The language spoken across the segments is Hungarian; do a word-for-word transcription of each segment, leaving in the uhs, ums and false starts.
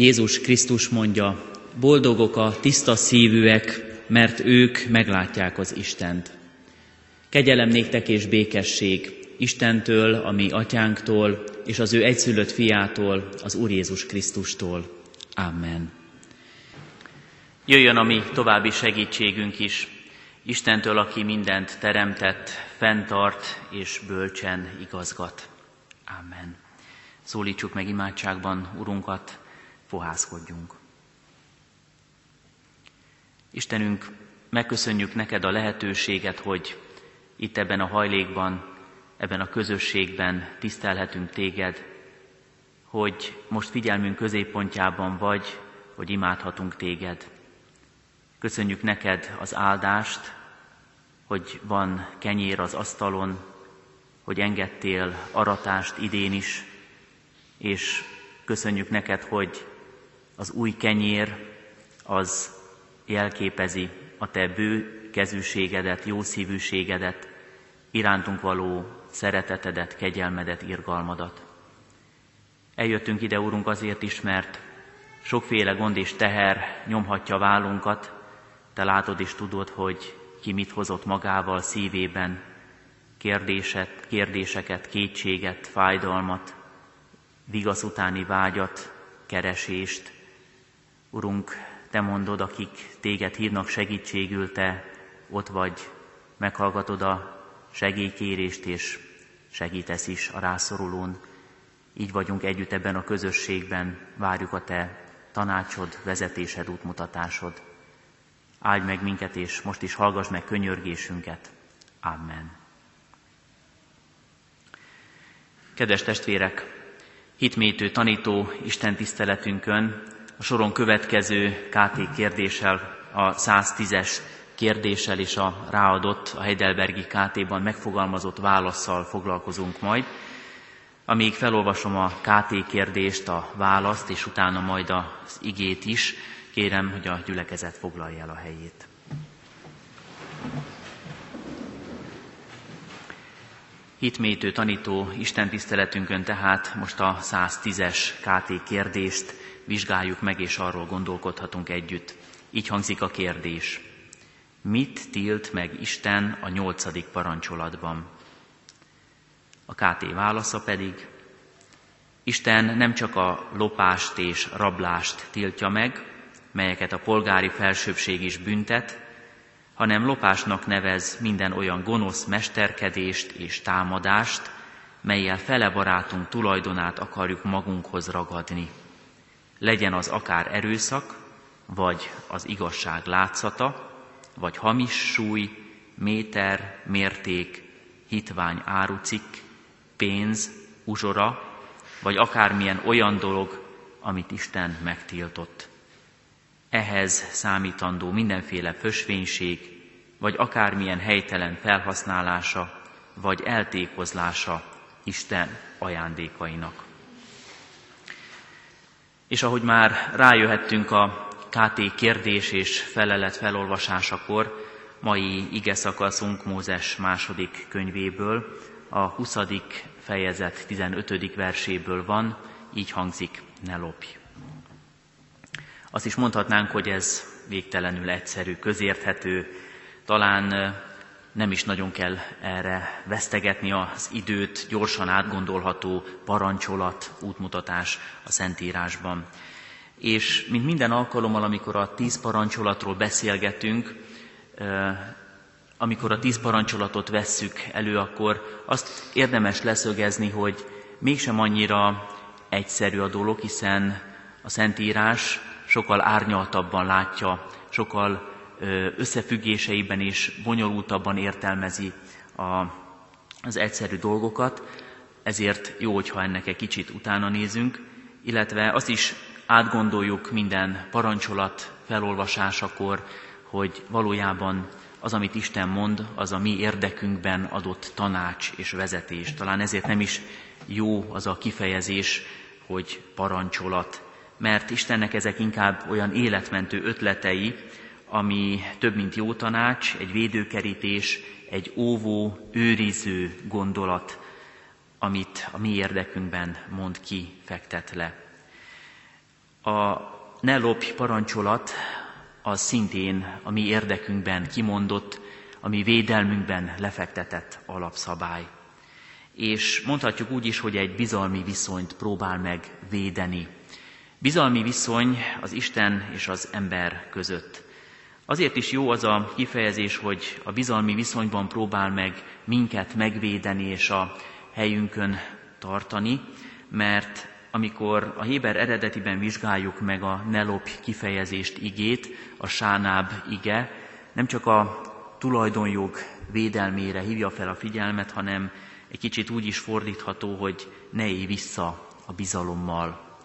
Jézus Krisztus mondja, boldogok a tiszta szívűek, mert ők meglátják az Istent. Kegyelem néktek és békesség Istentől, a mi atyánktól, és az ő egyszülött fiától, az Úr Jézus Krisztustól. Amen. Jöjjön a mi további segítségünk is, Istentől, aki mindent teremtett, fenntart és bölcsen igazgat. Amen. Szólítsuk meg imádságban Urunkat, fohászkodjunk. Istenünk, megköszönjük neked a lehetőséget, hogy itt ebben a hajlékban, ebben a közösségben tisztelhetünk téged, hogy most figyelmünk középpontjában vagy, hogy imádhatunk téged. Köszönjük neked az áldást, hogy van kenyér az asztalon, hogy engedtél aratást idén is, és köszönjük neked, hogy az új kenyér az jelképezi a te bő kezűségedet, jó szívűségedet, irántunk való szeretetedet, kegyelmedet, irgalmadat. Eljöttünk ide, Úrunk, azért is, mert sokféle gond és teher nyomhatja vállunkat, te látod és tudod, hogy ki mit hozott magával szívében, kérdéset, kérdéseket, kétséget, fájdalmat, vigasz utáni vágyat, keresést. Urunk, te mondod, akik téged hívnak segítségül, te ott vagy, meghallgatod a segélykérést, és segítesz is a rászorulón. Így vagyunk együtt ebben a közösségben, várjuk a te tanácsod, vezetésed, útmutatásod. Áldj meg minket, és most is hallgass meg könyörgésünket. Amen. Kedves testvérek, hitmétő tanító Isten tiszteletünkön a soron következő ká té kérdéssel, a száztízes kérdéssel és a ráadott, a Heidelbergi ká té-ban megfogalmazott válaszsal foglalkozunk majd. Amíg felolvasom a ká té kérdést, a választ, és utána majd az igét is, kérem, hogy a gyülekezet foglalja el a helyét. Hitmétő tanító istentiszteletünkön tehát most a száztízes ká té kérdést vizsgáljuk meg, és arról gondolkodhatunk együtt. Így hangzik a kérdés. Mit tilt meg Isten a nyolcadik parancsolatban? A ká té válasza pedig, Isten nem csak a lopást és rablást tiltja meg, melyeket a polgári felsőbbség is büntet, hanem lopásnak nevez minden olyan gonosz mesterkedést és támadást, melyel fele barátunk tulajdonát akarjuk magunkhoz ragadni. Legyen az akár erőszak, vagy az igazság látszata, vagy hamis súly, méter, mérték, hitvány árucikk, pénz, uzsora, vagy akármilyen olyan dolog, amit Isten megtiltott. Ehhez számítandó mindenféle fösvénység, vagy akármilyen helytelen felhasználása, vagy eltékozlása Isten ajándékainak. És ahogy már rájöhettünk a ká té kérdés és felelet felolvasásakor, mai igeszakaszunk Mózes második könyvéből, a huszadik fejezet tizenötödik verséből van, így hangzik, ne lopj. Azt is mondhatnánk, hogy ez végtelenül egyszerű, közérthető, talán nem is nagyon kell erre vesztegetni az időt, gyorsan átgondolható parancsolat, útmutatás a Szentírásban. És mint minden alkalommal, amikor a tíz parancsolatról beszélgetünk, amikor a tíz parancsolatot vesszük elő, akkor azt érdemes leszögezni, hogy mégsem annyira egyszerű a dolog, hiszen a Szentírás sokkal árnyaltabban látja, sokkal összefüggéseiben és bonyolultabban értelmezi a, az egyszerű dolgokat, ezért jó, hogyha ennek egy kicsit utána nézünk, illetve azt is átgondoljuk minden parancsolat felolvasásakor, hogy valójában az, amit Isten mond, az a mi érdekünkben adott tanács és vezetés. Talán ezért nem is jó az a kifejezés, hogy parancsolat, mert Istennek ezek inkább olyan életmentő ötletei, ami több mint jó tanács, egy védőkerítés, egy óvó, őriző gondolat, amit a mi érdekünkben mond ki, fektet le. A ne lopj parancsolat az szintén a mi érdekünkben kimondott, a mi védelmünkben lefektetett alapszabály. És mondhatjuk úgy is, hogy egy bizalmi viszonyt próbál meg védeni. Bizalmi viszony az Isten és az ember között. Azért is jó az a kifejezés, hogy a bizalmi viszonyban próbál meg minket megvédeni és a helyünkön tartani, mert amikor a héber eredetiben vizsgáljuk meg a ne lopj kifejezést igét, a sánáb ige nem csak a tulajdonjog védelmére hívja fel a figyelmet, hanem egy kicsit úgy is fordítható, hogy ne élj vissza a bizalommal.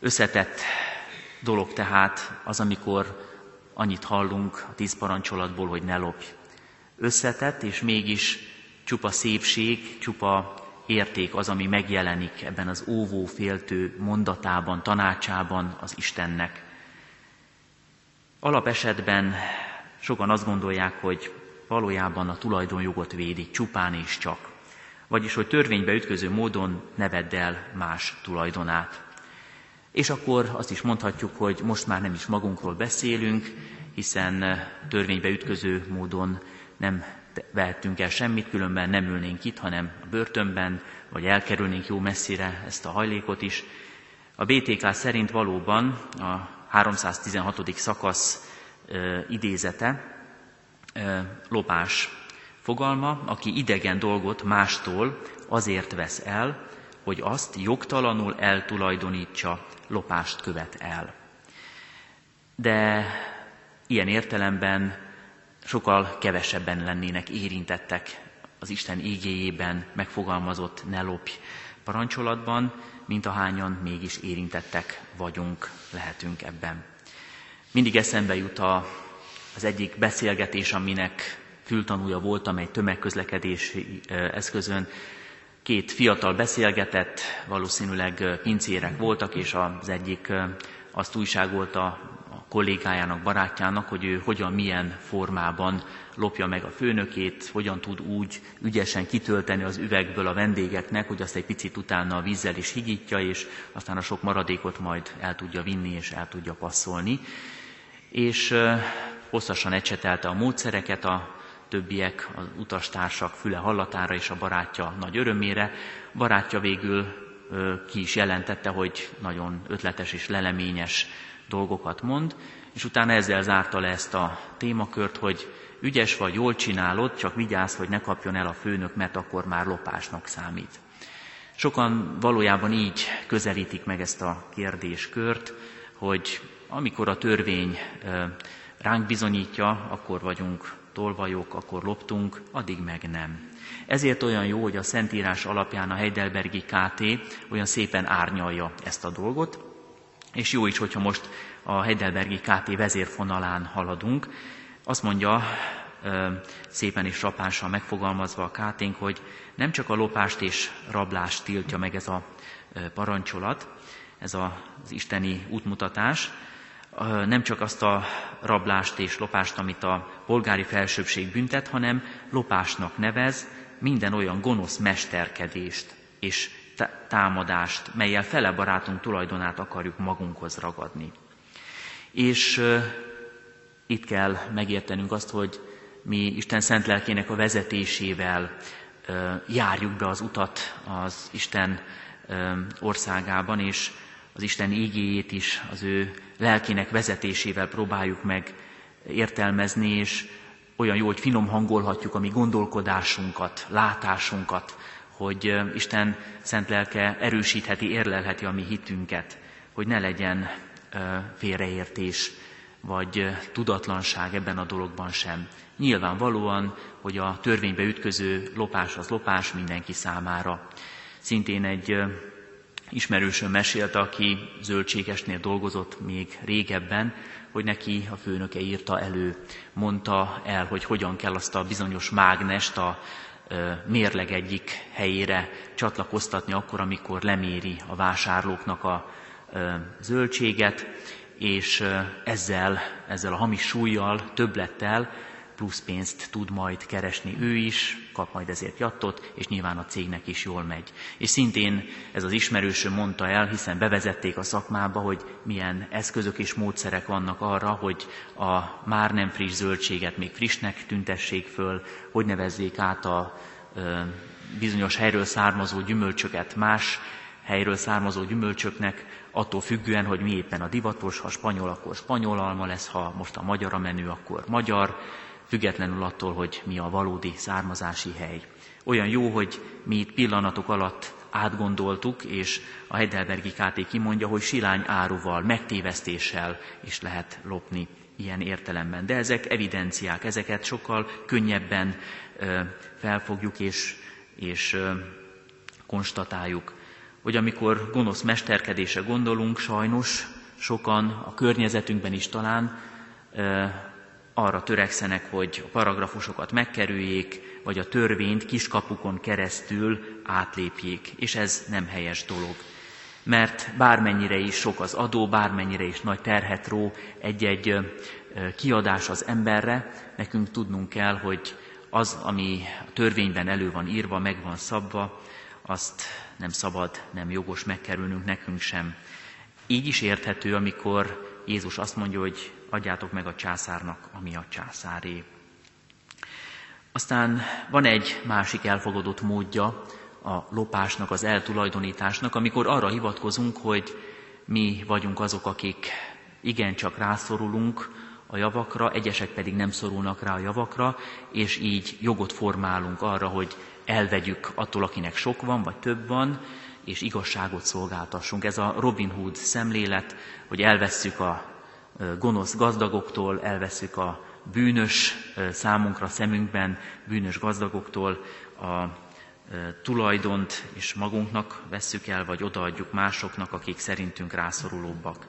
Összetett dolog tehát az, amikor annyit hallunk a tíz parancsolatból, hogy ne lopj. Összetett, és mégis csupa szépség, csupa érték az, ami megjelenik ebben az óvóféltő mondatában, tanácsában az Istennek. Alapesetben sokan azt gondolják, hogy valójában a tulajdonjogot védik, csupán és csak. Vagyis, hogy törvénybe ütköző módon ne vedd el más tulajdonát. És akkor azt is mondhatjuk, hogy most már nem is magunkról beszélünk, hiszen törvénybe ütköző módon nem vettünk el semmit, különben nem ülnénk itt, hanem a börtönben, vagy elkerülnénk jó messzire ezt a hajlékot is. A bé té ká szerint valóban a háromszáztizenhatodik szakasz e, idézete, e, lopás fogalma, aki idegen dolgot mástól azért vesz el, hogy azt jogtalanul eltulajdonítsa, lopást követ el. De ilyen értelemben sokkal kevesebben lennének érintettek az Isten ígéjében megfogalmazott ne lopj parancsolatban, mint ahányan mégis érintettek vagyunk, lehetünk ebben. Mindig eszembe jut a, az egyik beszélgetés, aminek fültanúja voltam egy tömegközlekedési eszközön. Két fiatal beszélgetett, valószínűleg pincérek voltak, és az egyik azt újságolta a kollégájának, barátjának, hogy ő hogyan, milyen formában lopja meg a főnökét, hogyan tud úgy ügyesen kitölteni az üvegből a vendégeknek, hogy azt egy picit utána a vízzel is higítja, és aztán a sok maradékot majd el tudja vinni, és el tudja passzolni. És hosszasan ecsetelte a módszereket, a többiek, az utastársak füle hallatára és a barátja nagy örömére. A barátja végül ö, ki is jelentette, hogy nagyon ötletes és leleményes dolgokat mond, és utána ezzel zárta le ezt a témakört, hogy ügyes vagy, jól csinálod, csak vigyázz, hogy ne kapjon el a főnök, mert akkor már lopásnak számít. Sokan valójában így közelítik meg ezt a kérdéskört, hogy amikor a törvény ö, ránk bizonyítja, akkor vagyunk tolvajok, akkor loptunk, addig meg nem. Ezért olyan jó, hogy a Szentírás alapján a heidelbergi ká té olyan szépen árnyalja ezt a dolgot, és jó is, hogyha most a heidelbergi ká té vezérfonalán haladunk. Azt mondja, szépen és rapánsan megfogalmazva a ká té-nk, hogy nem csak a lopást és rablást tiltja meg ez a parancsolat, ez az isteni útmutatás, nem csak azt a rablást és lopást, amit a polgári felsőbbség büntet, hanem lopásnak nevez minden olyan gonosz mesterkedést és támadást, mellyel fele barátunk tulajdonát akarjuk magunkhoz ragadni. És uh, itt kell megértenünk azt, hogy mi Isten szent lelkének a vezetésével uh, járjuk be az utat az Isten uh, országában, és az Isten ígéjét is az ő lelkének vezetésével próbáljuk meg értelmezni, és olyan jó, hogy finom hangolhatjuk a mi gondolkodásunkat, látásunkat, hogy Isten szent lelke erősítheti, érlelheti a mi hitünket, hogy ne legyen félreértés vagy tudatlanság ebben a dologban sem. Nyilvánvalóan, hogy a törvénybe ütköző lopás az lopás mindenki számára. Szintén egy ismerősöm mesélte, aki zöldségesnél dolgozott még régebben, hogy neki a főnöke írta elő, mondta el, hogy hogyan kell azt a bizonyos mágnest a mérleg egyik helyére csatlakoztatni akkor, amikor leméri a vásárlóknak a zöldséget, és ezzel, ezzel a hamis súllyal, többlettel plusz pénzt tud majd keresni ő is, kap majd ezért jattot, és nyilván a cégnek is jól megy. És szintén ez az ismerősöm mondta el, hiszen bevezették a szakmába, hogy milyen eszközök és módszerek vannak arra, hogy a már nem friss zöldséget még frissnek tüntessék föl, hogy nevezzék át a ö, bizonyos helyről származó gyümölcsöket más helyről származó gyümölcsöknek, attól függően, hogy mi éppen a divatos, ha spanyol, akkor spanyol alma lesz, ha most a magyar a menő, akkor magyar, függetlenül attól, hogy mi a valódi származási hely. Olyan jó, hogy mi itt pillanatok alatt átgondoltuk, és a Heidelbergi ká té kimondja, hogy silány áruval, megtévesztéssel is lehet lopni ilyen értelemben. De ezek evidenciák, ezeket sokkal könnyebben ö, felfogjuk és, és ö, konstatáljuk. Hogy amikor gonosz mesterkedése gondolunk, sajnos sokan a környezetünkben is talán ö, arra törekszenek, hogy a paragrafusokat megkerüljék, vagy a törvényt kiskapukon keresztül átlépjék, és ez nem helyes dolog. Mert bármennyire is sok az adó, bármennyire is nagy terhet ró egy-egy kiadás az emberre, nekünk tudnunk kell, hogy az, ami a törvényben elő van írva, meg van szabva, azt nem szabad, nem jogos megkerülnünk nekünk sem. Így is érthető, amikor Jézus azt mondja, hogy adjátok meg a császárnak, ami a császáré. Aztán van egy másik elfogadott módja a lopásnak, az eltulajdonításnak, amikor arra hivatkozunk, hogy mi vagyunk azok, akik igencsak rászorulunk a javakra, egyesek pedig nem szorulnak rá a javakra, és így jogot formálunk arra, hogy elvegyük attól, akinek sok van, vagy több van, és igazságot szolgáltassunk. Ez a Robin Hood szemlélet, hogy elvesszük a gonosz gazdagoktól, elvesszük a bűnös számunkra, szemünkben bűnös gazdagoktól a tulajdont, és magunknak vesszük el, vagy odaadjuk másoknak, akik szerintünk rászorulóbbak.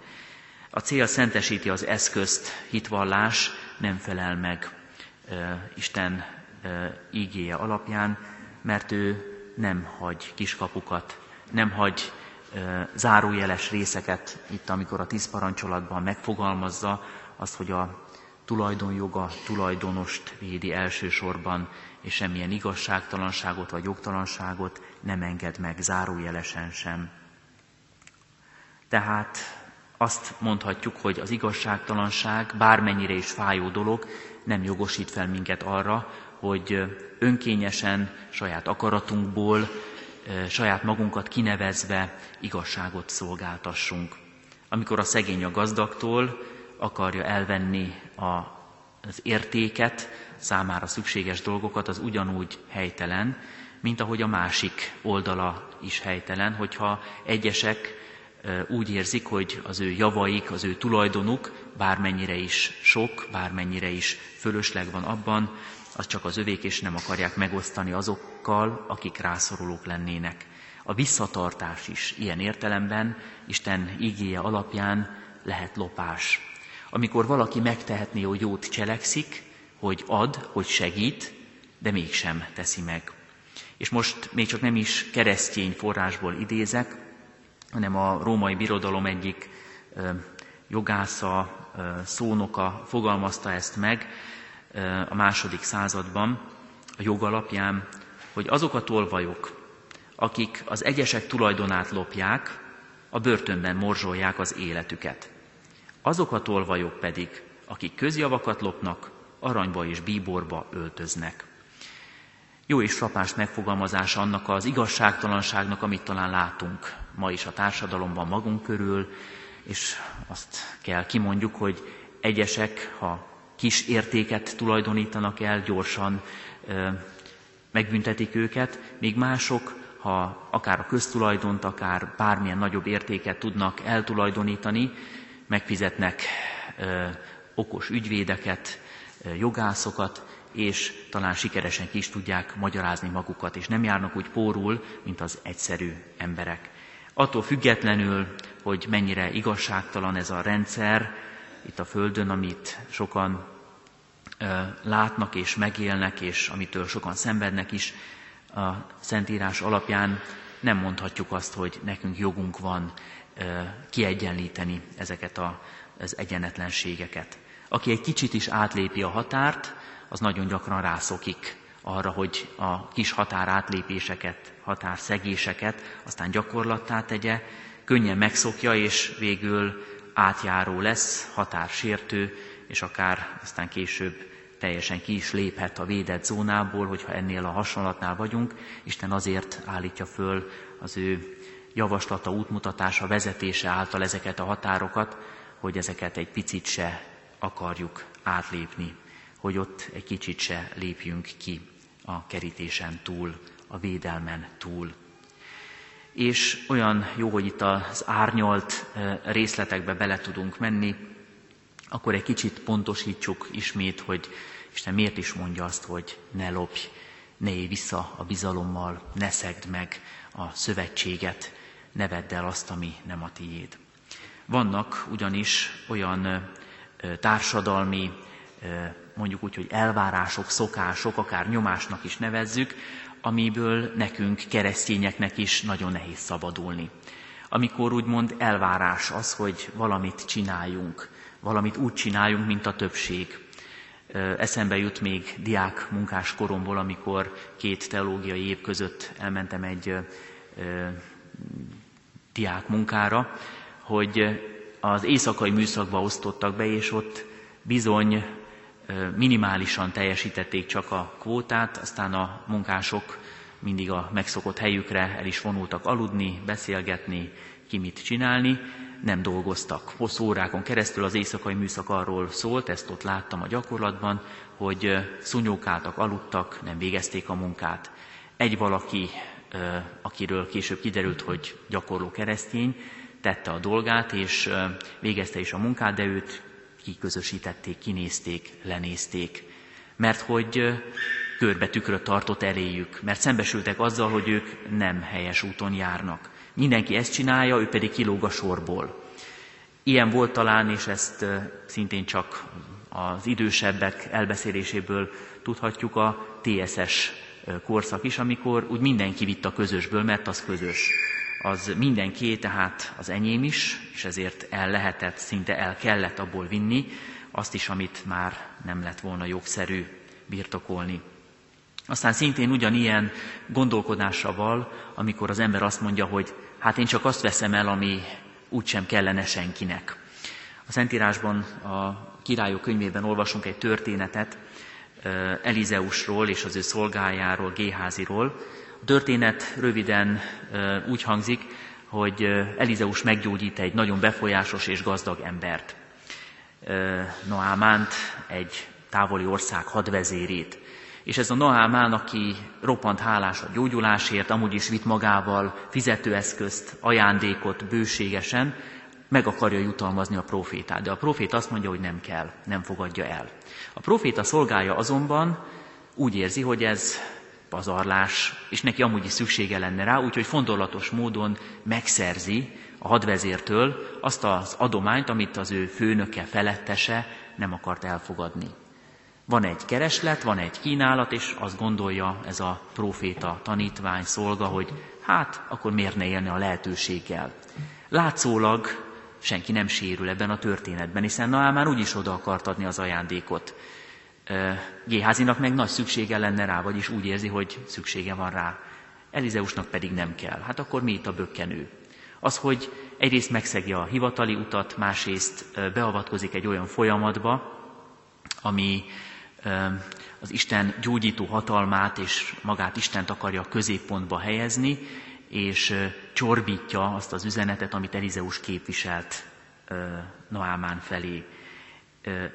A cél szentesíti az eszközt, hitvallás nem felel meg Isten ígéje alapján, mert ő nem hagy kiskapukat, nem hagy e, zárójeles részeket, itt amikor a tíz parancsolatban megfogalmazza azt, hogy a tulajdonjoga tulajdonost védi elsősorban, és semmilyen igazságtalanságot vagy jogtalanságot nem enged meg zárójelesen sem. Tehát azt mondhatjuk, hogy az igazságtalanság bármennyire is fájó dolog, nem jogosít fel minket arra, hogy önkényesen, saját akaratunkból, saját magunkat kinevezve igazságot szolgáltassunk. Amikor a szegény a gazdagtól akarja elvenni az értéket, számára szükséges dolgokat, az ugyanúgy helytelen, mint ahogy a másik oldala is helytelen, hogyha egyesek úgy érzik, hogy az ő javaik, az ő tulajdonuk bármennyire is sok, bármennyire is fölösleg van abban, az csak az övék, és nem akarják megosztani azokkal, akik rászorulók lennének. A visszatartás is ilyen értelemben, Isten ígéje alapján lehet lopás. Amikor valaki megtehetné, hogy jót cselekszik, hogy ad, hogy segít, de mégsem teszi meg. És most még csak nem is keresztény forrásból idézek, hanem a Római Birodalom egyik jogásza, szónoka fogalmazta ezt meg, a második században a jog alapján, hogy azok a tolvajok, akik az egyesek tulajdonát lopják, a börtönben morzsolják az életüket. Azok a tolvajok pedig, akik közjavakat lopnak, aranyba és bíborba öltöznek. Jó és frappáns megfogalmazása annak az igazságtalanságnak, amit talán látunk ma is a társadalomban magunk körül, és azt kell kimondjuk, hogy egyesek, ha kis értéket tulajdonítanak el, gyorsan ö, megbüntetik őket, míg mások, ha akár a köztulajdont, akár bármilyen nagyobb értéket tudnak eltulajdonítani, megfizetnek ö, okos ügyvédeket, ö, jogászokat, és talán sikeresen ki is tudják magyarázni magukat, és nem járnak úgy pórul, mint az egyszerű emberek. Attól függetlenül, hogy mennyire igazságtalan ez a rendszer itt a Földön, amit sokan ö, látnak és megélnek, és amitől sokan szenvednek is, a Szentírás alapján nem mondhatjuk azt, hogy nekünk jogunk van ö, kiegyenlíteni ezeket a, az egyenetlenségeket. Aki egy kicsit is átlépi a határt, az nagyon gyakran rászokik arra, hogy a kis határátlépéseket, határszegéseket aztán gyakorlattá tegye, könnyen megszokja, és végül átjáró lesz, határsértő, és akár aztán később teljesen ki is léphet a védett zónából, hogyha ennél a hasonlatnál vagyunk. Isten azért állítja föl az ő javaslata, útmutatása, vezetése által ezeket a határokat, hogy ezeket egy picit se akarjuk átlépni, hogy ott egy kicsit se lépjünk ki a kerítésen túl, a védelmen túl. És olyan jó, hogy itt az árnyalt részletekbe bele tudunk menni, akkor egy kicsit pontosítsuk ismét, hogy Isten miért is mondja azt, hogy ne lopj, ne élj vissza a bizalommal, ne szegd meg a szövetséget, ne vedd el azt, ami nem a tiéd. Vannak ugyanis olyan társadalmi, mondjuk úgy, hogy elvárások, szokások, akár nyomásnak is nevezzük, amiből nekünk, keresztényeknek is nagyon nehéz szabadulni. Amikor úgymond elvárás az, hogy valamit csináljunk, valamit úgy csináljunk, mint a többség. Eszembe jut még diák munkás koromból, amikor két teológiai év között elmentem egy ö, ö, diák munkára, hogy az éjszakai műszakba osztottak be, és ott bizony ö, minimálisan teljesítették csak a kvótát, aztán a munkások mindig a megszokott helyükre el is vonultak aludni, beszélgetni, ki mit csinálni, nem dolgoztak. Hosszú órákon keresztül az éjszakai műszak arról szólt, ezt ott láttam a gyakorlatban, hogy szunyókáltak, aludtak, nem végezték a munkát. Egy valaki, akiről később kiderült, hogy gyakorló keresztény, tette a dolgát, és végezte is a munkát, de őt kiközösítették, kinézték, lenézték. Mert hogy körbe tükröt tartott eléjük, mert szembesültek azzal, hogy ők nem helyes úton járnak. Mindenki ezt csinálja, ő pedig kilóg a sorból. Ilyen volt talán, és ezt szintén csak az idősebbek elbeszéléséből tudhatjuk, a té es es korszak is, amikor úgy mindenki vitt a közösből, mert az közös. Az mindenki, tehát az enyém is, és ezért el lehetett, szinte el kellett abból vinni azt is, amit már nem lett volna jogszerű birtokolni. Aztán szintén ugyanilyen gondolkodásával, amikor az ember azt mondja, hogy hát én csak azt veszem el, ami úgysem kellene senkinek. A Szentírásban, a Királyok könyvében olvasunk egy történetet Elizeusról és az ő szolgájáról, Géháziról. A történet röviden úgy hangzik, hogy Elizeus meggyógyít egy nagyon befolyásos és gazdag embert, Noámánt, egy távoli ország hadvezérét. És ez a Naámán, aki roppant hálás a gyógyulásért, amúgy is vitt magával fizetőeszközt, ajándékot bőségesen, meg akarja jutalmazni a profétát. De a profét azt mondja, hogy nem kell, nem fogadja el. A proféta szolgája azonban úgy érzi, hogy ez pazarlás, és neki amúgy is szüksége lenne rá, úgyhogy fontolatos módon megszerzi a hadvezértől azt az adományt, amit az ő főnöke, felettese nem akart elfogadni. Van egy kereslet, van egy kínálat, és azt gondolja ez a proféta, tanítvány, szolga, hogy hát, akkor miért ne élne a lehetőséggel. Látszólag senki nem sérül ebben a történetben, hiszen Naámán úgyis oda akart adni az ajándékot. Géházinak meg nagy szüksége lenne rá, vagyis úgy érzi, hogy szüksége van rá. Elizeusnak pedig nem kell. Hát akkor mi itt a bökkenő? Az, hogy egyrészt megszegi a hivatali utat, másrészt beavatkozik egy olyan folyamatba, ami az Isten gyógyító hatalmát és magát Istent akarja a középpontba helyezni, és csorbítja azt az üzenetet, amit Elizeus képviselt Naámán felé.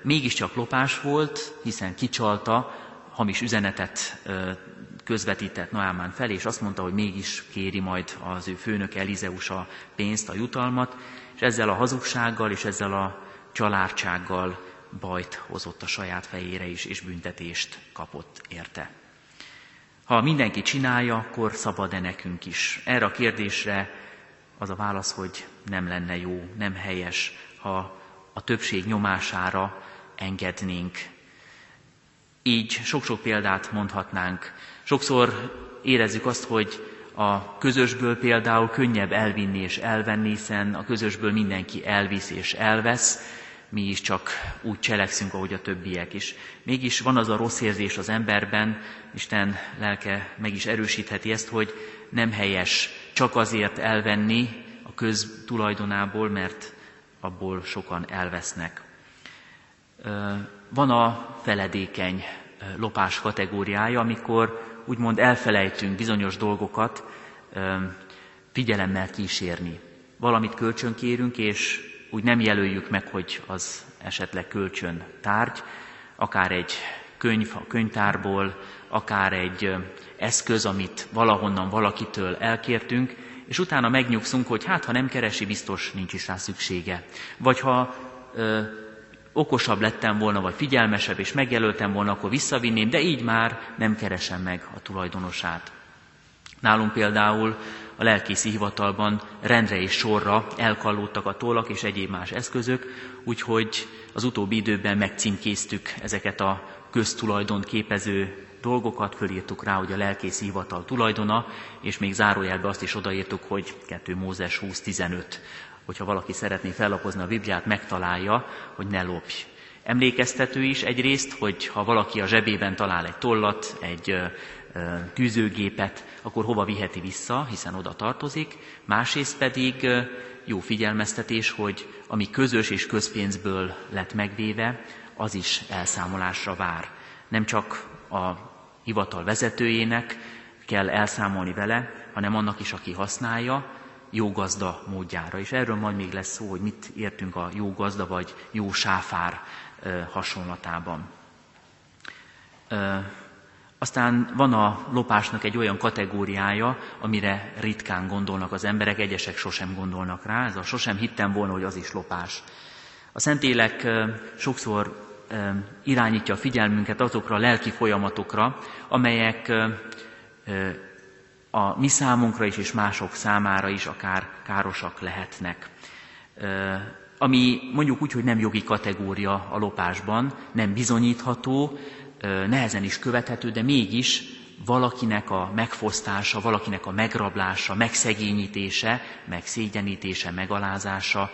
Mégiscsak lopás volt, hiszen kicsalta, hamis üzenetet közvetített Naámán felé, és azt mondta, hogy mégis kéri majd az ő főnök Elizeus a pénzt, a jutalmat, és ezzel a hazugsággal és ezzel a csalártsággal bajt hozott a saját fejére is, és büntetést kapott érte. Ha mindenki csinálja, akkor szabad-e nekünk is? Erre a kérdésre az a válasz, hogy nem lenne jó, nem helyes, ha a többség nyomására engednénk. Így sok-sok példát mondhatnánk. Sokszor érezzük azt, hogy a közösből például könnyebb elvinni és elvenni, hiszen a közösből mindenki elvisz és elvesz, mi is csak úgy cselekszünk, ahogy a többiek is. Mégis van az a rossz érzés az emberben, Isten lelke meg is erősítheti ezt, hogy nem helyes csak azért elvenni a köz tulajdonából, mert abból sokan elvesznek. Van a feledékeny lopás kategóriája, amikor úgymond elfelejtünk bizonyos dolgokat figyelemmel kísérni. Valamit kölcsönkérünk, és úgy nem jelöljük meg, hogy az esetleg kölcsön tárgy, akár egy könyv a könyvtárból, akár egy eszköz, amit valahonnan valakitől elkértünk, és utána megnyugszunk, hogy hát, ha nem keresi, biztos nincs is rá szüksége. Vagy ha ö, okosabb lettem volna, vagy figyelmesebb, és megjelöltem volna, akkor visszavinném, de így már nem keresem meg a tulajdonosát. Nálunk például a lelkészi hivatalban rendre és sorra elkallódtak a tollak és egyéb más eszközök, úgyhogy az utóbbi időben megcímkéztük ezeket a köztulajdont képező dolgokat, fölírtuk rá, hogy a lelkészi hivatal tulajdona, és még zárójelbe azt is odaírtuk, hogy kettő Mózes húsz tizenöt. Hogyha valaki szeretné fellapozni a Bibliát, megtalálja, hogy ne lopj. Emlékeztető is egyrészt, hogy ha valaki a zsebében talál egy tollat, egy tűzőgépet, akkor hova viheti vissza, hiszen oda tartozik. Másrészt pedig jó figyelmeztetés, hogy ami közös és közpénzből lett megvéve, az is elszámolásra vár. Nem csak a hivatal vezetőjének kell elszámolni vele, hanem annak is, aki használja, jó gazda módjára. És erről majd még lesz szó, hogy mit értünk a jó gazda vagy jó sáfár hasonlatában. Aztán van a lopásnak egy olyan kategóriája, amire ritkán gondolnak az emberek, egyesek sosem gondolnak rá, ez a sosem hittem volna, hogy az is lopás. A Szentlélek sokszor irányítja a figyelmünket azokra a lelki folyamatokra, amelyek a mi számunkra is és mások számára is akár károsak lehetnek. Ami mondjuk úgy, hogy nem jogi kategória a lopásban, nem bizonyítható, nehezen is követhető, de mégis valakinek a megfosztása, valakinek a megrablása, megszegényítése, megszégyenítése, megalázása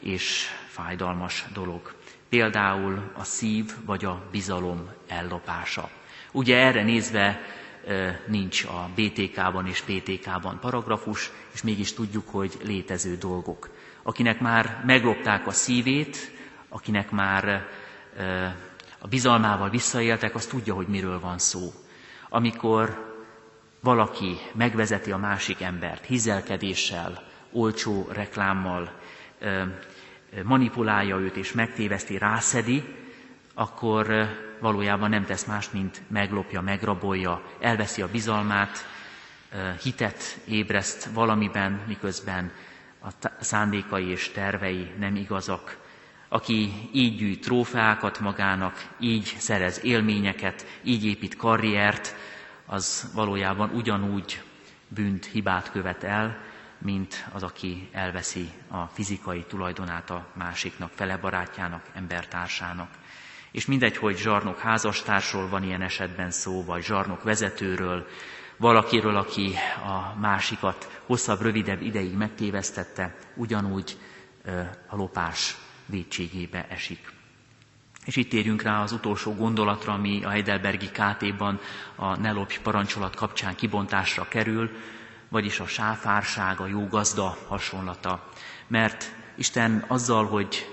és fájdalmas dolog. Például a szív vagy a bizalom ellopása. Ugye erre nézve nincs a bé té ká-ban és pé té ká-ban paragrafus, és mégis tudjuk, hogy létező dolgok. Akinek már meglopták a szívét, akinek már a bizalmával visszaéltek, az tudja, hogy miről van szó. Amikor valaki megvezeti a másik embert hízelkedéssel, olcsó reklámmal, manipulálja őt és megtéveszti, rászedi, akkor valójában nem tesz más, mint meglopja, megrabolja, elveszi a bizalmát, hitet ébreszt valamiben, miközben a szándékai és tervei nem igazak. Aki így gyűjt trófeákat magának, így szerez élményeket, így épít karriert, az valójában ugyanúgy bűnt, hibát követ el, mint az, aki elveszi a fizikai tulajdonát a másiknak, fele barátjának, embertársának. És mindegy, hogy zsarnok házastársról van ilyen esetben szó, vagy zsarnok vezetőről, valakiről, aki a másikat hosszabb, rövidebb ideig megtévesztette, ugyanúgy a lopás vétségébe esik. És itt térjünk rá az utolsó gondolatra, ami a heidelbergi ká té-ban a ne lopj parancsolat kapcsán kibontásra kerül, vagyis a sáfárság, a jó gazda hasonlata. Mert Isten azzal, hogy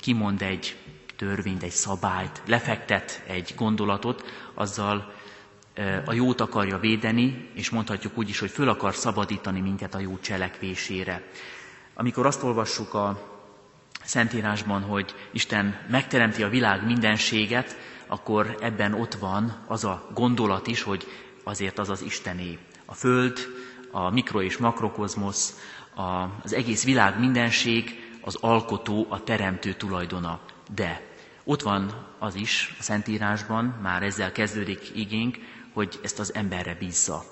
kimond egy törvényt, egy szabályt, lefektet egy gondolatot, azzal a jót akarja védeni, és mondhatjuk úgy is, hogy föl akar szabadítani minket a jó cselekvésére. Amikor azt olvassuk a Szentírásban, hogy Isten megteremti a világ mindenséget, akkor ebben ott van az a gondolat is, hogy azért az az Istené. A Föld, a mikro- és makrokozmosz, az egész világ mindenség, az alkotó, a teremtő tulajdona. De ott van az is a Szentírásban, már ezzel kezdődik igénk, hogy ezt az emberre bízza.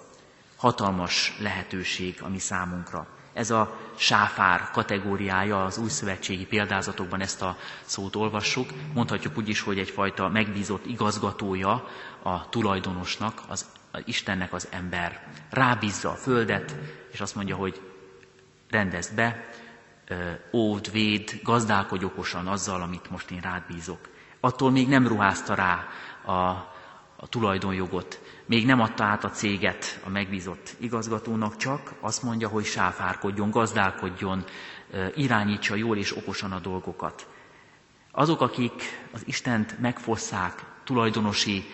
Hatalmas lehetőség a mi számunkra. Ez a sáfár kategóriája, az újszövetségi példázatokban ezt a szót olvassuk. Mondhatjuk úgy is, hogy egyfajta megbízott igazgatója a tulajdonosnak, az Istennek az ember. Rábízza a földet, és azt mondja, hogy rendezd be, óvd, véd, gazdálkodj okosan azzal, amit most én rád bízok. Attól még nem ruházta rá a, a tulajdonjogot, még nem adta át a céget a megbízott igazgatónak, csak azt mondja, hogy sáfárkodjon, gazdálkodjon, irányítsa jól és okosan a dolgokat. Azok, akik az Istent megfosszák tulajdonosi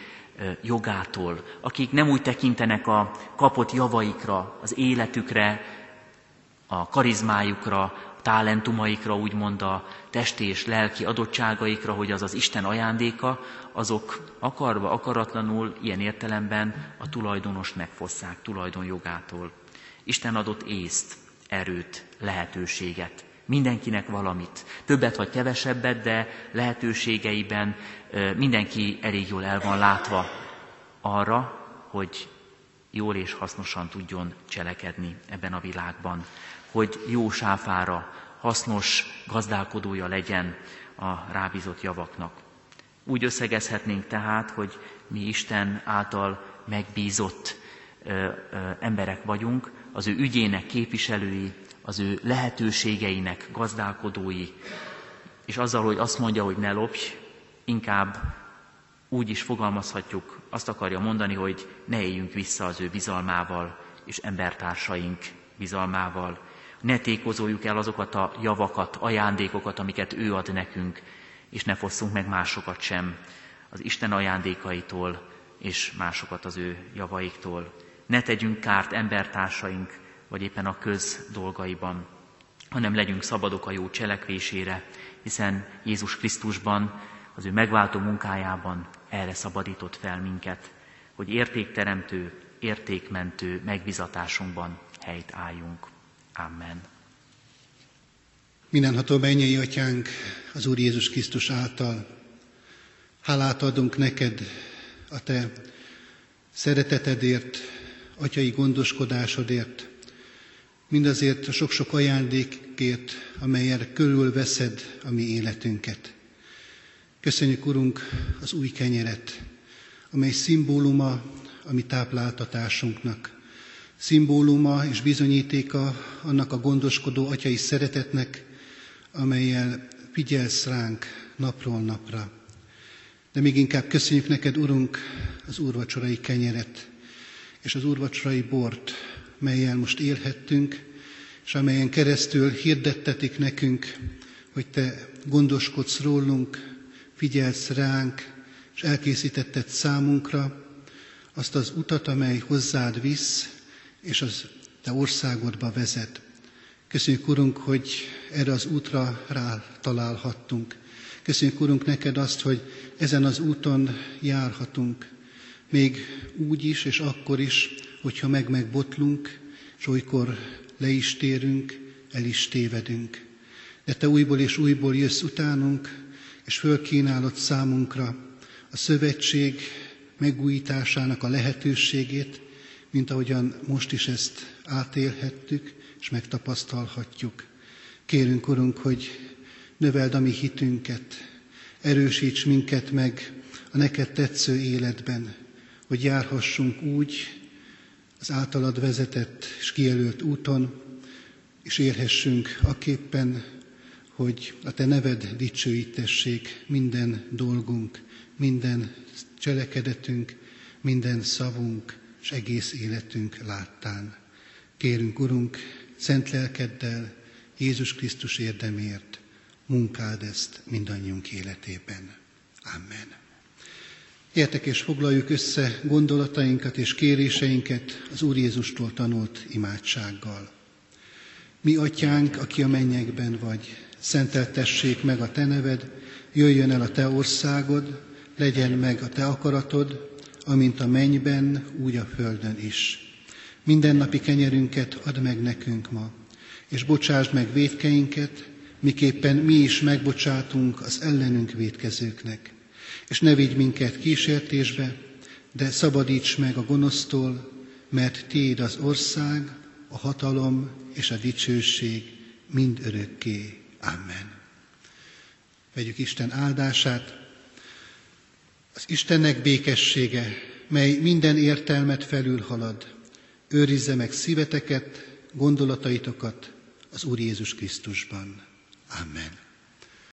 jogától, akik nem úgy tekintenek a kapott javaikra, az életükre, a karizmájukra, a talentumaikra, úgymond a testi és lelki adottságaikra, hogy az az Isten ajándéka, azok akarva, akaratlanul, ilyen értelemben a tulajdonost megfosszák tulajdonjogától. Isten adott észt, erőt, lehetőséget. Mindenkinek valamit. Többet vagy kevesebbet, de lehetőségeiben mindenki elég jól el van látva arra, hogy jól és hasznosan tudjon cselekedni ebben a világban. Hogy jó sáfára, hasznos gazdálkodója legyen a rábízott javaknak. Úgy összegezhetnénk tehát, hogy mi Isten által megbízott emberek vagyunk, az ő ügyének képviselői, az ő lehetőségeinek gazdálkodói, és azzal, hogy azt mondja, hogy ne lopj, inkább úgy is fogalmazhatjuk, azt akarja mondani, hogy ne éljünk vissza az ő bizalmával és embertársaink bizalmával. Ne tékozoljuk el azokat a javakat, ajándékokat, amiket ő ad nekünk, és ne fosszunk meg másokat sem az Isten ajándékaitól, és másokat az ő javaiktól. Ne tegyünk kárt embertársaink, vagy éppen a köz dolgaiban, hanem legyünk szabadok a jó cselekvésére, hiszen Jézus Krisztusban, az ő megváltó munkájában erre szabadított fel minket, hogy értékteremtő, értékmentő megbizatásunkban helyt álljunk. Amen. Mindenható mennyei Atyánk, az Úr Jézus Krisztus által, hálát adunk neked a te szeretetedért, atyai gondoskodásodért, mindazért a sok-sok ajándékért, amelyen körülveszed a mi életünket. Köszönjük, Urunk, az új kenyeret, amely szimbóluma a mi tápláltatásunknak, szimbóluma és bizonyítéka annak a gondoskodó atyai szeretetnek, amellyel figyelsz ránk napról napra. De még inkább köszönjük neked, Urunk, az úrvacsorai kenyeret és az úrvacsorai bort, melyen most élhettünk, és amelyen keresztül hirdettetik nekünk, hogy te gondoskodsz rólunk, figyelsz ránk, és elkészítetted számunkra azt az utat, amely hozzád visz, és az te országodba vezet. Köszönjük, Urunk, hogy erre az útra rá találhattunk. Köszönjük, Urunk, neked azt, hogy ezen az úton járhatunk, még úgy is, és akkor is, hogyha meg-megbotlunk, és olykor le is térünk, el is tévedünk. De te újból és újból jössz utánunk, és fölkínálod számunkra a szövetség megújításának a lehetőségét, mint ahogyan most is ezt átélhettük, és megtapasztalhatjuk. Kérünk, Urunk, hogy növeld a mi hitünket, erősíts minket meg a neked tetsző életben, hogy járhassunk úgy, az általad vezetett és kijelölt úton, és élhessünk aképpen, hogy a te neved dicsőítessék minden dolgunk, minden cselekedetünk, minden szavunk és egész életünk láttán. Kérünk, Urunk, szent lelkeddel, Jézus Krisztus érdemért, munkáld ezt mindannyiunk életében. Amen. Értek és foglaljuk össze gondolatainkat és kéréseinket az Úr Jézustól tanult imádsággal. Mi Atyánk, aki a mennyekben vagy, szenteltessék meg a te neved, jöjjön el a te országod, legyen meg a te akaratod, amint a mennyben, úgy a földön is. Mindennapi kenyerünket add meg nekünk ma, és bocsásd meg vétkeinket, miképpen mi is megbocsátunk az ellenünk vétkezőknek. És ne vigy minket kísértésbe, de szabadíts meg a gonosztól, mert tiéd az ország, a hatalom és a dicsőség mind örökké. Amen. Vegyük Isten áldását. Az Istennek békessége, mely minden értelmet felülhalad, őrizze meg szíveteket, gondolataitokat az Úr Jézus Krisztusban. Amen.